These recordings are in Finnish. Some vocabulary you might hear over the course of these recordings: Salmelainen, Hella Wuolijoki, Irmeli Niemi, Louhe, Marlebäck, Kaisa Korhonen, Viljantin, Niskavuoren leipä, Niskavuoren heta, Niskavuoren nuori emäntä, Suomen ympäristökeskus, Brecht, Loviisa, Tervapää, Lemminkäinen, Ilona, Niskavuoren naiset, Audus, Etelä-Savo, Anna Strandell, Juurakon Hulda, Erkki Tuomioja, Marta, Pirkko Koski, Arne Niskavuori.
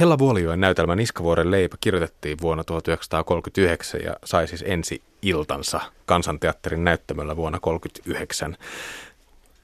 Hella Wuolijoen näytelmä Niskavuoren leipä kirjoitettiin vuonna 1939 ja sai siis ensi iltansa Kansanteatterin näyttämöllä vuonna 1939.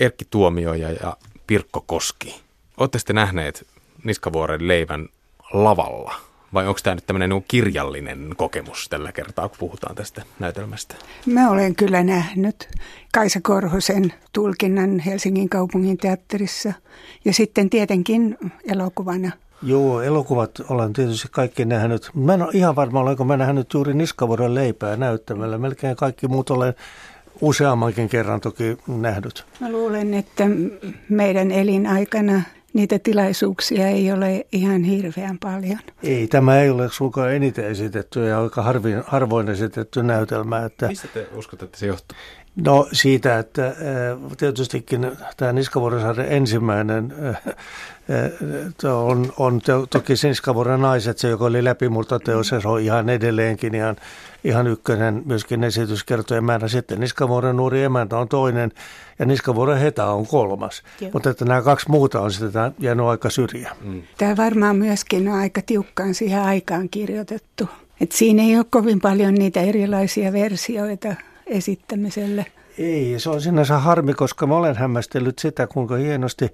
Erkki Tuomioja ja Pirkko Koski, ootte sitten nähneet Niskavuoren leivän lavalla? Vai onko tämä nyt tämmöinen kirjallinen kokemus tällä kertaa, kun puhutaan tästä näytelmästä? Mä olen kyllä nähnyt Kaisa Korhosen tulkinnan Helsingin kaupungin teatterissa ja sitten tietenkin elokuvana. Joo, elokuvat olen tietysti kaikki nähnyt. Mä en ole ihan varma, olenko mä nähnyt juuri Niskavuoren leipää näyttämällä. Melkein kaikki muut olen useammankin kerran toki nähnyt. Mä luulen, että meidän elinaikana niitä tilaisuuksia ei ole ihan hirveän paljon. Ei, tämä ei ole suinkaan eniten esitetty ja aika harvoin esitetty näytelmä. Että mistä te uskotte, että se johtuu? No siitä, että tietystikin tämä Niskavuoren ensimmäinen on toki Niskavuoren naiset, se joka oli läpimurtoteos, se on ihan edelleenkin ihan ykkönen myöskin esityskertojen määrä. Sitten Niskavuoren nuori emäntä on toinen ja Niskavuoren heta on kolmas. Joo. Mutta että nämä kaksi muuta on sitten jäänyt aika syrjään. Mm. Tämä varmaan myöskin on aika tiukkaan siihen aikaan kirjoitettu. Et siinä ei ole kovin paljon niitä erilaisia versioita esittämiselle. Ei, se on sinänsä harmi, koska mä olen hämmästellyt sitä, kuinka hienosti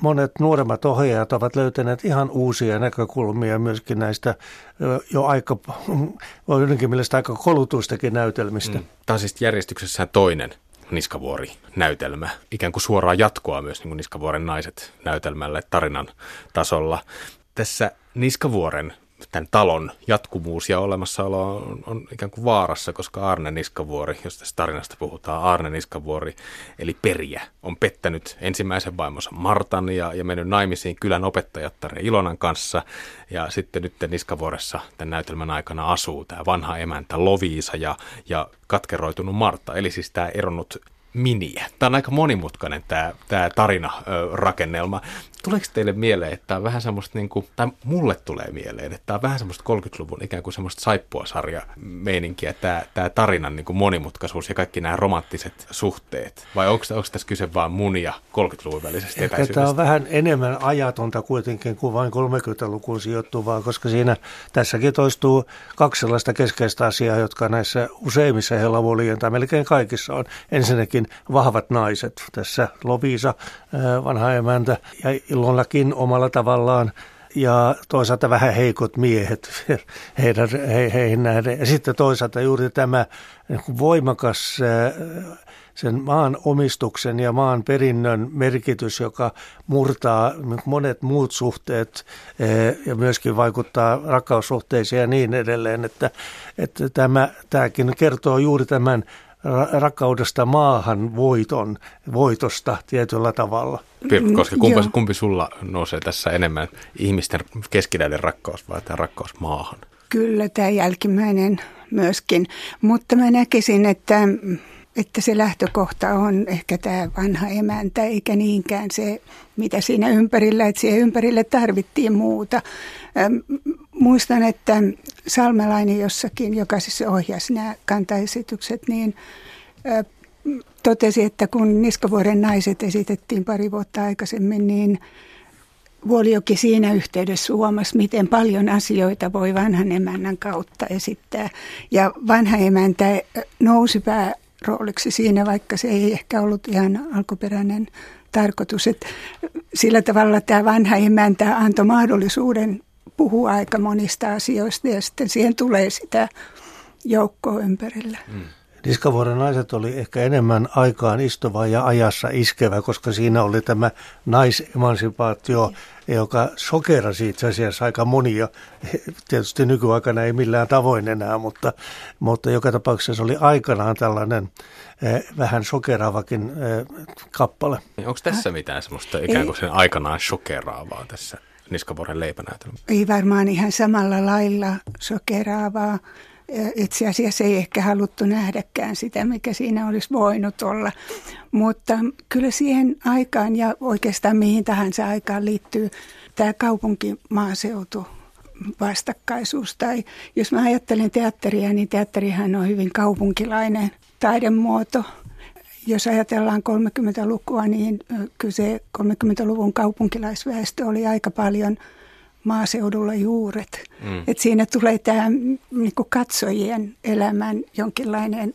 monet nuoremmat ohjaajat ovat löytäneet ihan uusia näkökulmia myöskin näistä jo aika, jotenkin mielestä aika kolutuistakin näytelmistä. Mm. Tämä on siis järjestyksessään toinen Niskavuori-näytelmä, ikään kuin suoraa jatkoa myös niin kuin Niskavuoren naiset -näytelmälle tarinan tasolla. Tässä Niskavuoren tämän talon jatkuvuus ja olemassaolo on ikään kuin vaarassa, koska Arne Niskavuori, jos tästä tarinasta puhutaan, Arne Niskavuori, eli perijä, on pettänyt ensimmäisen vaimonsa Martan ja mennyt naimisiin kylän opettajattaren Ilonan kanssa. Ja sitten nyt Niskavuoressa tämän näytelmän aikana asuu tämä vanha emäntä Loviisa ja katkeroitunut Marta, eli siis tämä eronnut miniä. Tämä on aika monimutkainen tämä tarinarakennelma. Tuleeko teille mieleen, että tämä on vähän semmoista, niin kuin, tai mulle tulee mieleen, että tämä on vähän semmoista 30-luvun ikään kuin semmoista saippuasarja-meininkiä, tämä tarinan niin kuin monimutkaisuus ja kaikki nämä romanttiset suhteet? Vai onko tässä kyse vaan mun ja 30-luvun välisestä etäisyydestä? Tämä on vähän enemmän ajatonta kuitenkin kuin vain 30-lukuun sijoittuvaa, koska siinä tässäkin toistuu kaksi sellaista keskeistä asiaa, jotka näissä useimmissa Hella Wuolijoen tai melkein kaikissa on. Ensinnäkin vahvat naiset, tässä Loviisa, vanha emäntä ja Ilonakin omalla tavallaan ja toisaalta vähän heikot miehet heihin nähden. Ja sitten toisaalta juuri tämä voimakas sen maan omistuksen ja maan perinnön merkitys, joka murtaa monet muut suhteet ja myöskin vaikuttaa rakkaussuhteisiin ja niin edelleen. Että tämäkin kertoo juuri tämän rakkaudesta maahan voitosta tietyllä tavalla. Pirkko Koski, kumpi sulla nousee tässä enemmän, ihmisten keskinäinen rakkaus vai tämä rakkaus maahan? Kyllä tämä jälkimmäinen myöskin, mutta mä näkisin, että se lähtökohta on ehkä tämä vanha emäntä, eikä niinkään se, mitä siinä ympärillä, että siihen ympärille tarvittiin muuta. Muistan, että Salmelainen jossakin, joka siis ohjasi nämä kantaesitykset, niin totesi, että kun Niskavuoren naiset esitettiin pari vuotta aikaisemmin, niin Wuolijoki siinä yhteydessä huomasi, miten paljon asioita voi vanhan emännän kautta esittää. Ja vanha emäntä nousi päärooliksi siinä, vaikka se ei ehkä ollut ihan alkuperäinen tarkoitus. Että sillä tavalla tämä vanha emäntä antoi mahdollisuuden puhuu aika monista asioista ja sitten siihen tulee sitä joukkoa ympärillä. Mm. Niskavuoren naiset oli ehkä enemmän aikaan istuva ja ajassa iskevä, koska siinä oli tämä naisemansipaatio, joka sokerasi itse asiassa aika monia. Tietysti nykyaikana ei millään tavoin enää, mutta joka tapauksessa oli aikanaan tällainen vähän sokeraavakin kappale. Onko tässä mitään semmoista ikään kuin sen aikanaan sokeraavaa tässä Niskavuoren leipänäytelmä? Ei varmaan ihan samalla lailla sokeraavaa. Itse asiassa ei ehkä haluttu nähdäkään sitä, mikä siinä olisi voinut olla. Mutta kyllä siihen aikaan ja oikeastaan mihin tahansa aikaan liittyy tämä kaupunkimaaseutu vastakkaisuus. Tai jos mä ajattelen teatteria, niin teatterihan on hyvin kaupunkilainen taidemuoto. Jos ajatellaan 30-lukua, niin kyllä se 30-luvun kaupunkilaisväestö oli aika paljon maaseudulla juuret. Että siinä tulee tämä niinku katsojien elämän jonkinlainen,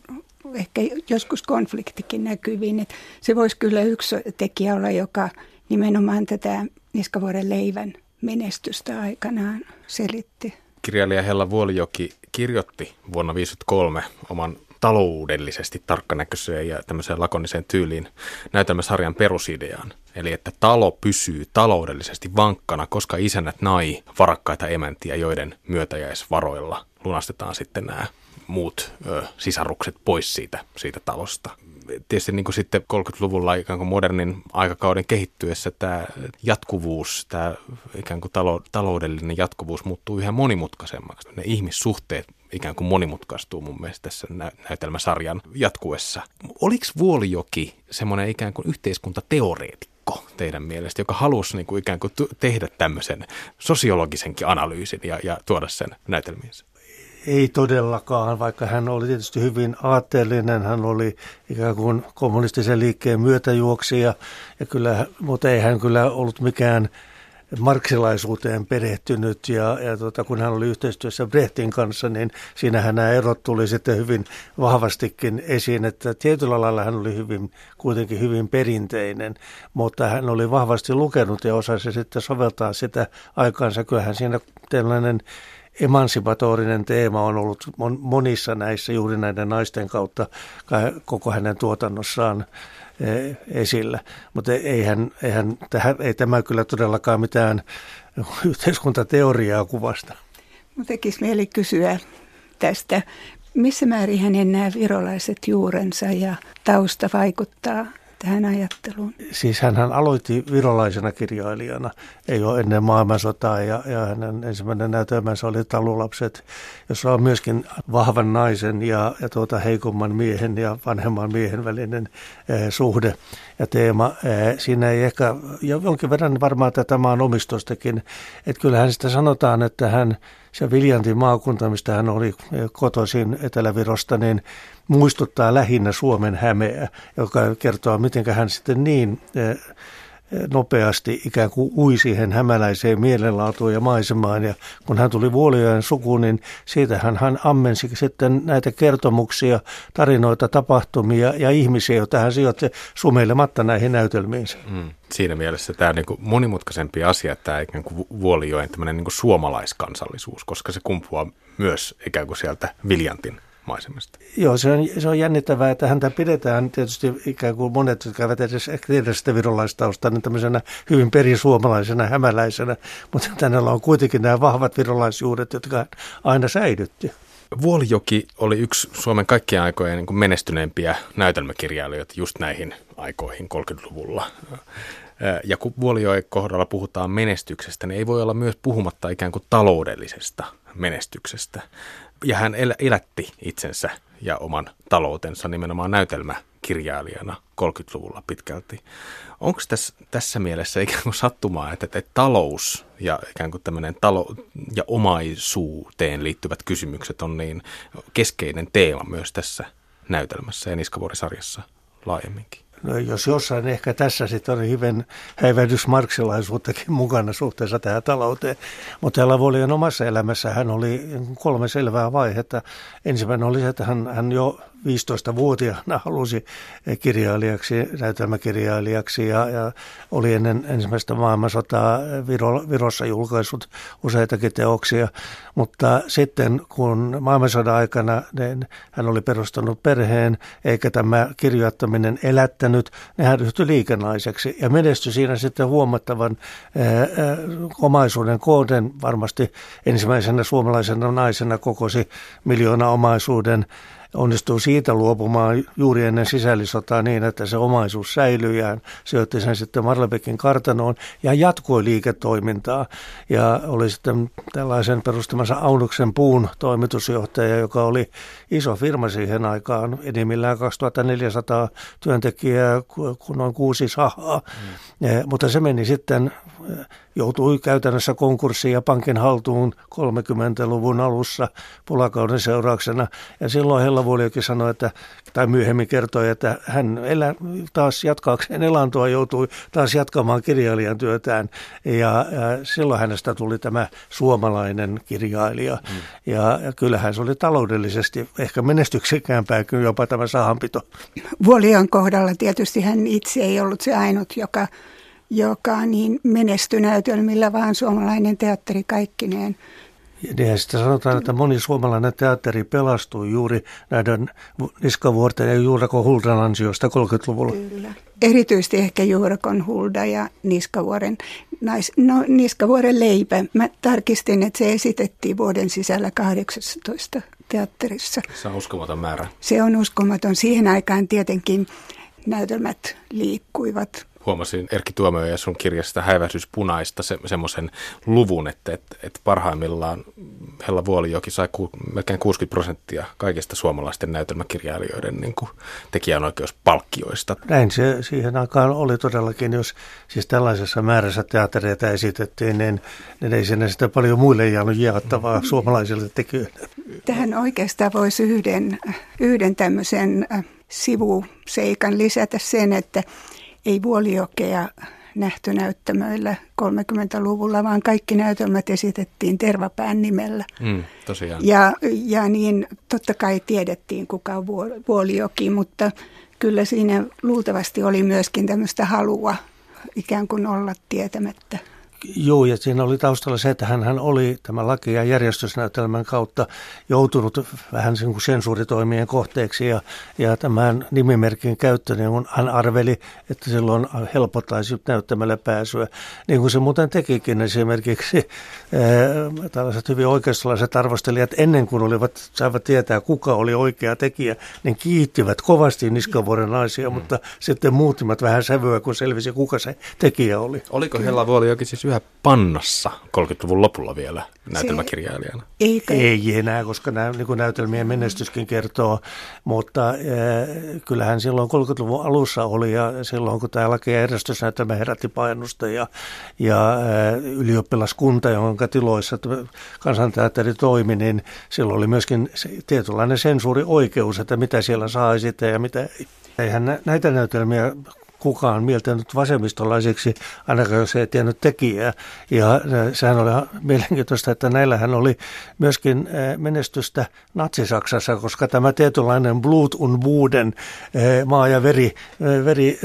ehkä joskus konfliktikin näkyviin. Et se voisi kyllä yksi tekijä olla, joka nimenomaan tätä Niskavuoren leivän menestystä aikanaan selitti. Kirjailija Hella Wuolijoki kirjoitti vuonna 1953 oman taloudellisesti tarkkanäköiseen ja tämmöiseen lakoniseen tyyliin näytelmäsarjan perusideaan. Eli että talo pysyy taloudellisesti vankkana, koska isännät nai varakkaita emäntiä, joiden myötäjäisvaroilla lunastetaan sitten nämä muut sisarukset pois siitä talosta. Tietysti niin kuin sitten 30-luvulla ikään kuin modernin aikakauden kehittyessä tämä jatkuvuus, tämä ikään kuin taloudellinen jatkuvuus muuttuu yhä monimutkaisemmaksi. Ne ihmissuhteet ikään kuin monimutkaistuu mun mielestä tässä näytelmäsarjan jatkuessa. Oliko Wuolijoki semmoinen ikään kuin yhteiskuntateoreetikko teidän mielestä, joka halusi niin kuin ikään kuin tehdä tämmöisen sosiologisenkin analyysin ja tuoda sen näytelmiinsä? Ei todellakaan, vaikka hän oli tietysti hyvin aatteellinen, hän oli ikään kuin kommunistisen liikkeen myötäjuoksija, ja kyllä, mutta ei hän kyllä ollut mikään marksilaisuuteen perehtynyt, ja kun hän oli yhteistyössä Brechtin kanssa, niin siinähän nämä erot tuli sitten hyvin vahvastikin esiin, että tietyllä lailla hän oli kuitenkin hyvin perinteinen, mutta hän oli vahvasti lukenut ja osasi sitten soveltaa sitä aikaansa. Kyllähän siinä tällainen emansipatorinen teema on ollut monissa näissä juuri näiden naisten kautta koko hänen tuotannossaan esillä. Mutta ei tämä kyllä todellakaan mitään yhteiskuntateoriaa kuvasta. Mun tekisi mieli kysyä tästä, missä määrin hänen nämä virolaiset juurensa ja tausta vaikuttaa tähän ajatteluun? Siis hän aloitti virolaisena kirjailijana, ei ole ennen maailmansotaa, ja hänen ensimmäinen näytelmänsä oli Talulapset, jossa on myöskin vahvan naisen ja heikomman miehen ja vanhemman miehen välinen suhde ja teema. Siinä ei ehkä, ja jonkin verran varmaan tätä maan omistustakin, että kyllähän sitä sanotaan, että hän se Viljantin maakunta, mistä hän oli kotoisin Etelä-Virosta, niin muistuttaa lähinnä Suomen Hämeä, joka kertoo, miten hän sitten niin nopeasti ikään kuin ui siihen hämäläiseen mielenlaatuun ja maisemaan. Ja kun hän tuli Wuolijoen sukuun, niin siitä hän ammensi sitten näitä kertomuksia, tarinoita, tapahtumia ja ihmisiä, joita hän sijoitti sumeilematta näihin näytelmiinsä. Siinä mielessä tämä on niin kuin monimutkaisempi asia, tämä ikään kuin Wuolijoen tämmöinen niin kuin suomalaiskansallisuus, koska se kumpuaa myös ikään kuin sieltä Viljantin maisemasta. Joo, se on jännittävää, että häntä pidetään tietysti ikään kuin monet, jotka eivät edes sitä virolaistaustaa, niin tämmöisenä hyvin perisuomalaisena, hämäläisenä, mutta hänellä on kuitenkin nämä vahvat virolaisjuuret, jotka aina säilytti. Wuolijoki oli yksi Suomen kaikkien aikojen niin kuin menestyneempiä näytelmäkirjailijoita just näihin aikoihin 30-luvulla. Ja kun Wuolijoen kohdalla puhutaan menestyksestä, niin ei voi olla myös puhumatta ikään kuin taloudellisesta menestyksestä. Ja hän elätti itsensä ja oman taloutensa nimenomaan näytelmäkirjailijana 30-luvulla pitkälti. Onko tässä mielessä ikään kuin sattumaa, että talous ja ikään kuin tämmöinen ja omaisuuteen liittyvät kysymykset on niin keskeinen teema myös tässä näytelmässä ja Niskavuori-sarjassa laajemminkin? No, jos jossain ehkä tässä sitten on hyvin häivähdysmarksilaisuuttakin mukana suhteessa tähän talouteen. Mutta Hella Wuolijon omassa elämässä hän oli 3 selvää vaihetta. Ensimmäinen oli se, että hän jo 15-vuotiaana halusi kirjailijaksi, näytelmäkirjailijaksi ja oli ennen ensimmäistä maailmansotaa Virossa julkaissut useitakin teoksia. Mutta sitten kun maailmansodan aikana niin hän oli perustanut perheen eikä tämä kirjoittaminen elättänyt, niin hän ryhtyi liikenaiseksi ja menestyi siinä sitten huomattavan omaisuuden kohden. Varmasti ensimmäisenä suomalaisena naisena kokosi 1 000 000 omaisuuden. Onnistuu siitä luopumaan juuri ennen sisällissotaa niin, että se omaisuus säilyi ja sijoitti sen sitten Marlebäckin kartanoon ja jatkoi liiketoimintaa. Ja oli sitten tällaisen perustamansa Auduksen puun toimitusjohtaja, joka oli iso firma siihen aikaan, enimmillään 2400 työntekijää, noin 6 sahaa. Mutta se meni sitten joutui käytännössä konkurssiin ja pankin haltuun 30-luvun alussa pulakauden seurauksena. Ja silloin Hella Wuolijoki sanoi, tai myöhemmin kertoi, että hän taas jatkaakseen elantoa joutui taas jatkamaan kirjailijan työtään. Ja silloin hänestä tuli tämä suomalainen kirjailija. Mm. Ja kyllähän se oli taloudellisesti ehkä menestyksekkäämpää kuin jopa tämä sahanpito. Vuolion kohdalla tietysti hän itse ei ollut se ainut, joka niin menestyi näytelmillä, vaan suomalainen teatteri kaikkineen. Ja sitten sanotaan, että moni suomalainen teatteri pelastui juuri näiden Niskavuorten ja Juurakon Huldan ansiosta 30-luvulla. Kyllä. Erityisesti ehkä Juurakon Hulda ja Niskavuoren Niskavuoren leipä. Mä tarkistin, että se esitettiin vuoden sisällä 18 teatterissa. Se on uskomaton määrä. Se on uskomaton. Siihen aikaan tietenkin näytelmät liikkuivat. Huomasin Erkki Tuomioja ja sun kirjasta Häiväisyys punaista semmoisen luvun, että parhaimmillaan Hella Wuolijoki sai melkein 60% kaikista suomalaisten näytelmäkirjailijoiden niin kuin tekijänoikeuspalkkioista. Näin se siihen aikaan oli todellakin, jos siis tällaisessa määrässä teattereita esitettiin, niin ei siinä sitä paljon muille jäänyt jaettavaa suomalaisille tekijöille. Tähän oikeastaan voisi yhden tämmöisen sivuseikan lisätä sen, että ei Wuolijokea nähty näyttämöillä 30-luvulla, vaan kaikki näytelmät esitettiin Tervapään nimellä. Tosiaan. Ja niin totta kai tiedettiin, kuka on Wuolijoki, mutta kyllä siinä luultavasti oli myöskin tämmöistä halua ikään kuin olla tietämättä. Joo, ja siinä oli taustalla se, että hän oli tämän laki- ja järjestysnäytelmän kautta joutunut vähän sen kuin sensuuritoimien kohteeksi, ja tämän nimimerkin käyttö, niin kun hän arveli, että silloin helpottaisi näyttämällä pääsyä. Niin kuin se muuten tekikin esimerkiksi tällaiset hyvin oikeistolaiset arvostelijat ennen kuin saivat tietää, kuka oli oikea tekijä, niin kiittivät kovasti Niskavuoren naisia, mutta sitten muuttivat vähän sävyä, kun selvisi, kuka se tekijä oli. Oliko Hella Wuolijoki siis yhä pannassa 30-luvun lopulla vielä näytelmäkirjailijana? Ei enää, koska niin näytelmien menestyskin kertoo, mutta kyllähän silloin 30-luvun alussa oli, ja silloin kun tämä laki- ja järjestysnäytelmä herätti painosta ja ylioppilaskunta, jonka tiloissa kansanteatteri toimi, niin silloin oli myöskin tietynlainen sensuurioikeus, että mitä siellä saa esittää ja mitä ei. Eihän näitä näytelmiä kukaan mieltänyt vasemmistolaisiksi, ainakaan jos ei tiennyt tekijää. Ja sehän oli mielenkiintoista, että näillähän oli myöskin menestystä Natsi-Saksassa, koska tämä tietynlainen Blut und Boden, maa ja veri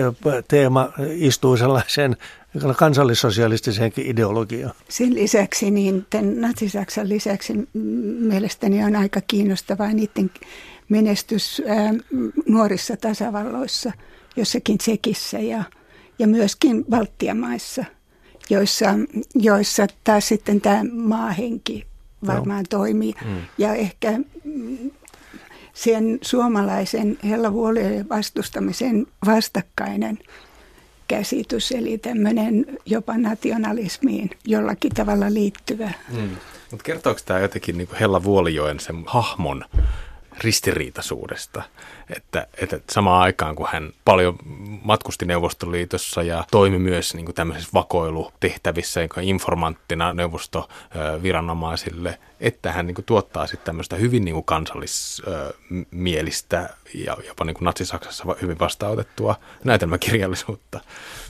teema istui sellaiseen kansallissosialistiseenkin ideologiaan. Sen lisäksi, niin tämän Natsi-Saksan lisäksi mielestäni on aika kiinnostavaa niiden menestys nuorissa tasavalloissa, jossakin Tsekissä ja myöskin Baltian maissa, joissa taas sitten tämä maahenki varmaan toimii. Ja ehkä sen suomalaisen Hella Wuolijoen vastustamisen vastakkainen käsitys, eli tämmöinen jopa nationalismiin jollakin tavalla liittyvä. Mutta kertooko tämä jotenkin niin kuin Hella Wuolijoen sen hahmon ristiriitaisuudesta, että samaan aikaan kun hän paljon matkusti Neuvostoliitossa ja toimi myös niin kuin tämmöisissä vakoilutehtävissä informanttina neuvostoviranomaisille, että hän niin kuin tuottaa sitten tämmöistä hyvin niin kuin kansallismielistä ja jopa niin kuin Natsi-Saksassa hyvin vastaanotettua näytelmäkirjallisuutta.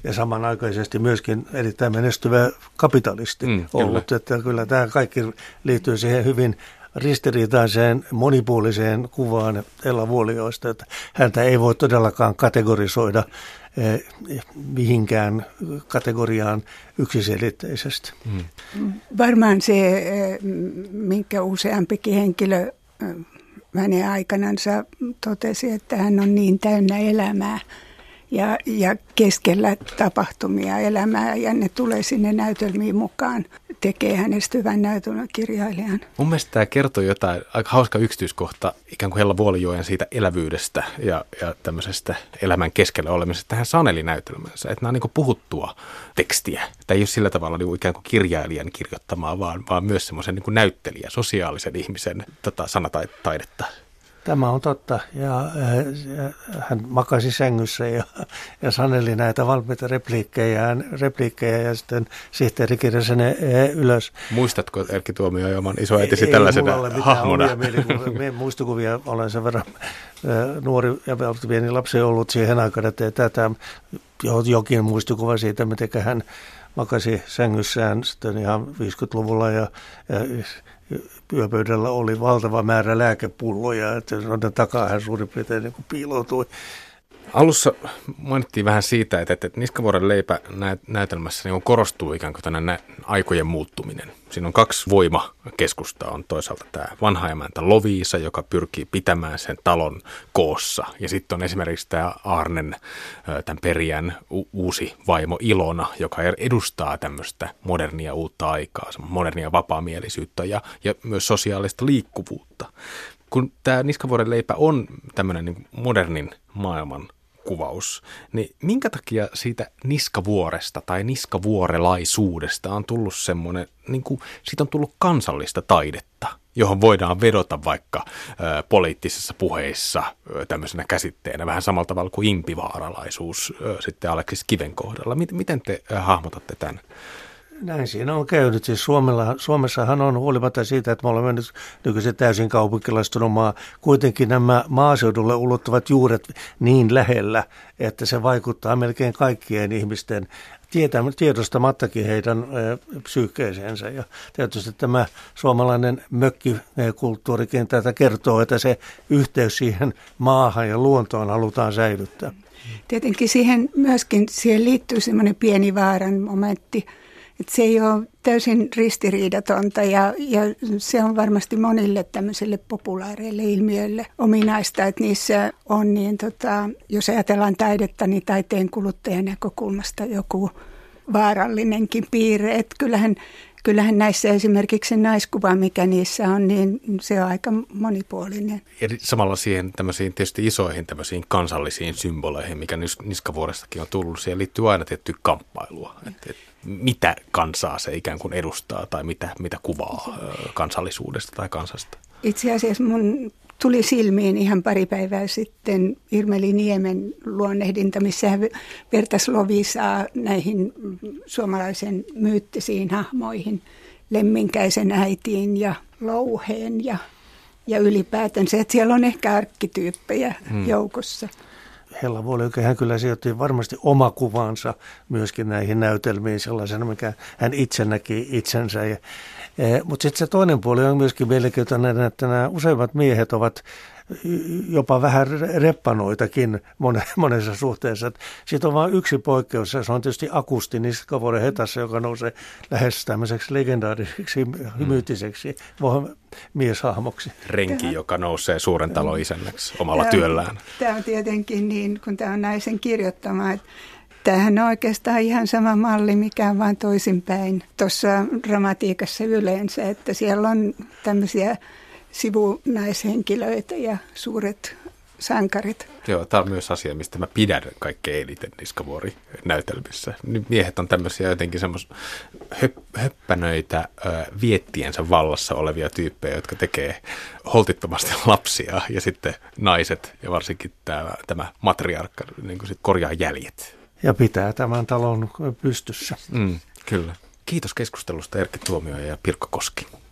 Ja samanaikaisesti myöskin erittäin menestyvä kapitalisti ollut, kyllä. Että kyllä tämä kaikki liittyy siihen hyvin ristiriitaiseen, monipuoliseen kuvaan Hella Wuolijoista, että häntä ei voi todellakaan kategorisoida mihinkään kategoriaan yksiselitteisesti. Varmaan se, minkä useampikin henkilö hänen aikanansa totesi, että hän on niin täynnä elämää ja keskellä tapahtumia elämää, ja ne tulee sinne näytelmiin mukaan. Tekee hänestä hyvän näytelmäkirjailijan. Mun mielestä tämä kertoo jotain, aika hauska yksityiskohta, ikään kuin Hella Wuolijoen siitä elävyydestä ja tämmöisestä elämän keskellä olemisesta. Hän saneli näytelmänsä, että nämä on niin kuin puhuttua tekstiä. Tämä ei ole sillä tavalla niin kuin ikään kuin kirjailijan kirjoittamaa, vaan myös semmoisen niin kuin näyttelijän, sosiaalisen ihmisen sanataidetta. Tämä on totta. Ja hän makasi sängyssä ja saneli näitä valmiita repliikkejä ja sitten sihteeri kirjasi ne ylös. Muistatko Erkki Tuomioja oman isoäitisi tällaisena hahmona? Muistikuvia olen sen verran nuori ja pieni lapsi ollut siihen aikaan, että tätä jokin muistikuva siitä, miten hän makasi sängyssään sitten ihan 50-luvulla ja yöpöydällä oli valtava määrä lääkepulloja, että noiden takaa hän suurin piirtein niin kuin piiloutui. Alussa mainittiin vähän siitä, että Niskavuoren leipä näytelmässä niin korostuu ikään kuin tänä aikojen muuttuminen. Siinä on kaksi voimakeskusta. On toisaalta tämä vanha emäntä Loviisa, joka pyrkii pitämään sen talon koossa. Ja sitten on esimerkiksi tämä Arnen, tämän perijän uusi vaimo Ilona, joka edustaa tämmöistä modernia uutta aikaa, modernia vapaamielisyyttä ja myös sosiaalista liikkuvuutta. Kun tämä Niskavuoren leipä on tämmöinen niin modernin maailman kuvaus, niin minkä takia siitä Niskavuoresta tai niskavuorelaisuudesta on tullut semmoinen, niin kuin siitä on tullut kansallista taidetta, johon voidaan vedota vaikka poliittisissa puheissa tämmöisenä käsitteenä, vähän samalla tavalla kuin impivaaralaisuus sitten Aleksis Kiven kohdalla. Miten te hahmotatte tämän? Näin siinä on käynyt. Siis Suomessahan on huolimatta siitä, että me olemme nyt nykyisin täysin kaupunkilaistunut maa. Kuitenkin nämä maaseudulle ulottuvat juuret niin lähellä, että se vaikuttaa melkein kaikkien ihmisten tiedostamattakin heidän psyykkeeseensä. Ja tietysti tämä suomalainen mökkikulttuurikin tätä kertoo, että se yhteys siihen maahan ja luontoon halutaan säilyttää. Tietenkin siihen myöskin siihen liittyy semmoinen pieni vaaran momentti. Että se ei ole täysin ristiriidatonta ja se on varmasti monille tämmöisille populaareille ilmiöille ominaista, että niissä on niin, jos ajatellaan taidetta, niin taiteen kuluttajan näkökulmasta joku vaarallinenkin piirre. Että kyllähän näissä esimerkiksi naiskuva, mikä niissä on, niin se on aika monipuolinen. Ja samalla siihen tämmöisiin tietysti isoihin tämmöisiin kansallisiin symboleihin, mikä Niskavuorestakin on tullut, siihen liittyy aina tiettyä kamppailua. Mitä kansaa se ikään kuin edustaa tai mitä kuvaa kansallisuudesta tai kansasta? Itse asiassa mun tuli silmiin ihan pari päivää sitten Irmeli Niemen luonnehdinta, missä hän vertasi Loviisaa näihin suomalaisen myyttisiin hahmoihin, Lemminkäisen äitiin ja Louheen ja ylipäätään se, että siellä on ehkä arkkityyppejä joukossa. Hella Wuolijoki, hän kyllä sijoitti varmasti oma kuvansa myöskin näihin näytelmiin sellaisena, mikä hän itse näki itsensä. Mutta sitten se toinen puoli on myöskin mielenkiintoinen, että nämä useimmat miehet ovat jopa vähän reppanoitakin monessa suhteessa. Sitten on vain yksi poikkeus, se on tietysti Akustinista Kavorin Hetassa, joka nousee lähes tämmöiseksi legendaariseksi, myytiseksi mieshahmoksi. Renki, joka nousee suuren talon isännäksi omalla työllään. Tämä on tietenkin niin, kun tämä on naisen kirjoittama, että tämähän on oikeastaan ihan sama malli, mikä on vaan toisinpäin tuossa dramatiikassa yleensä, että siellä on tämmöisiä sivunaishenkilöitä ja suuret sankarit. Joo, tämä on myös asia, mistä mä pidän kaikkein eniten Niskavuori-näytelmissä. Miehet on tämmöisiä jotenkin semmoisia höppänöitä, viettiensä vallassa olevia tyyppejä, jotka tekee holtittomasti lapsia, ja sitten naiset ja varsinkin tämä matriarkka niin kuin sit korjaa jäljet. Ja pitää tämän talon pystyssä. Kyllä. Kiitos keskustelusta Erkki Tuomioja ja Pirkko Koski.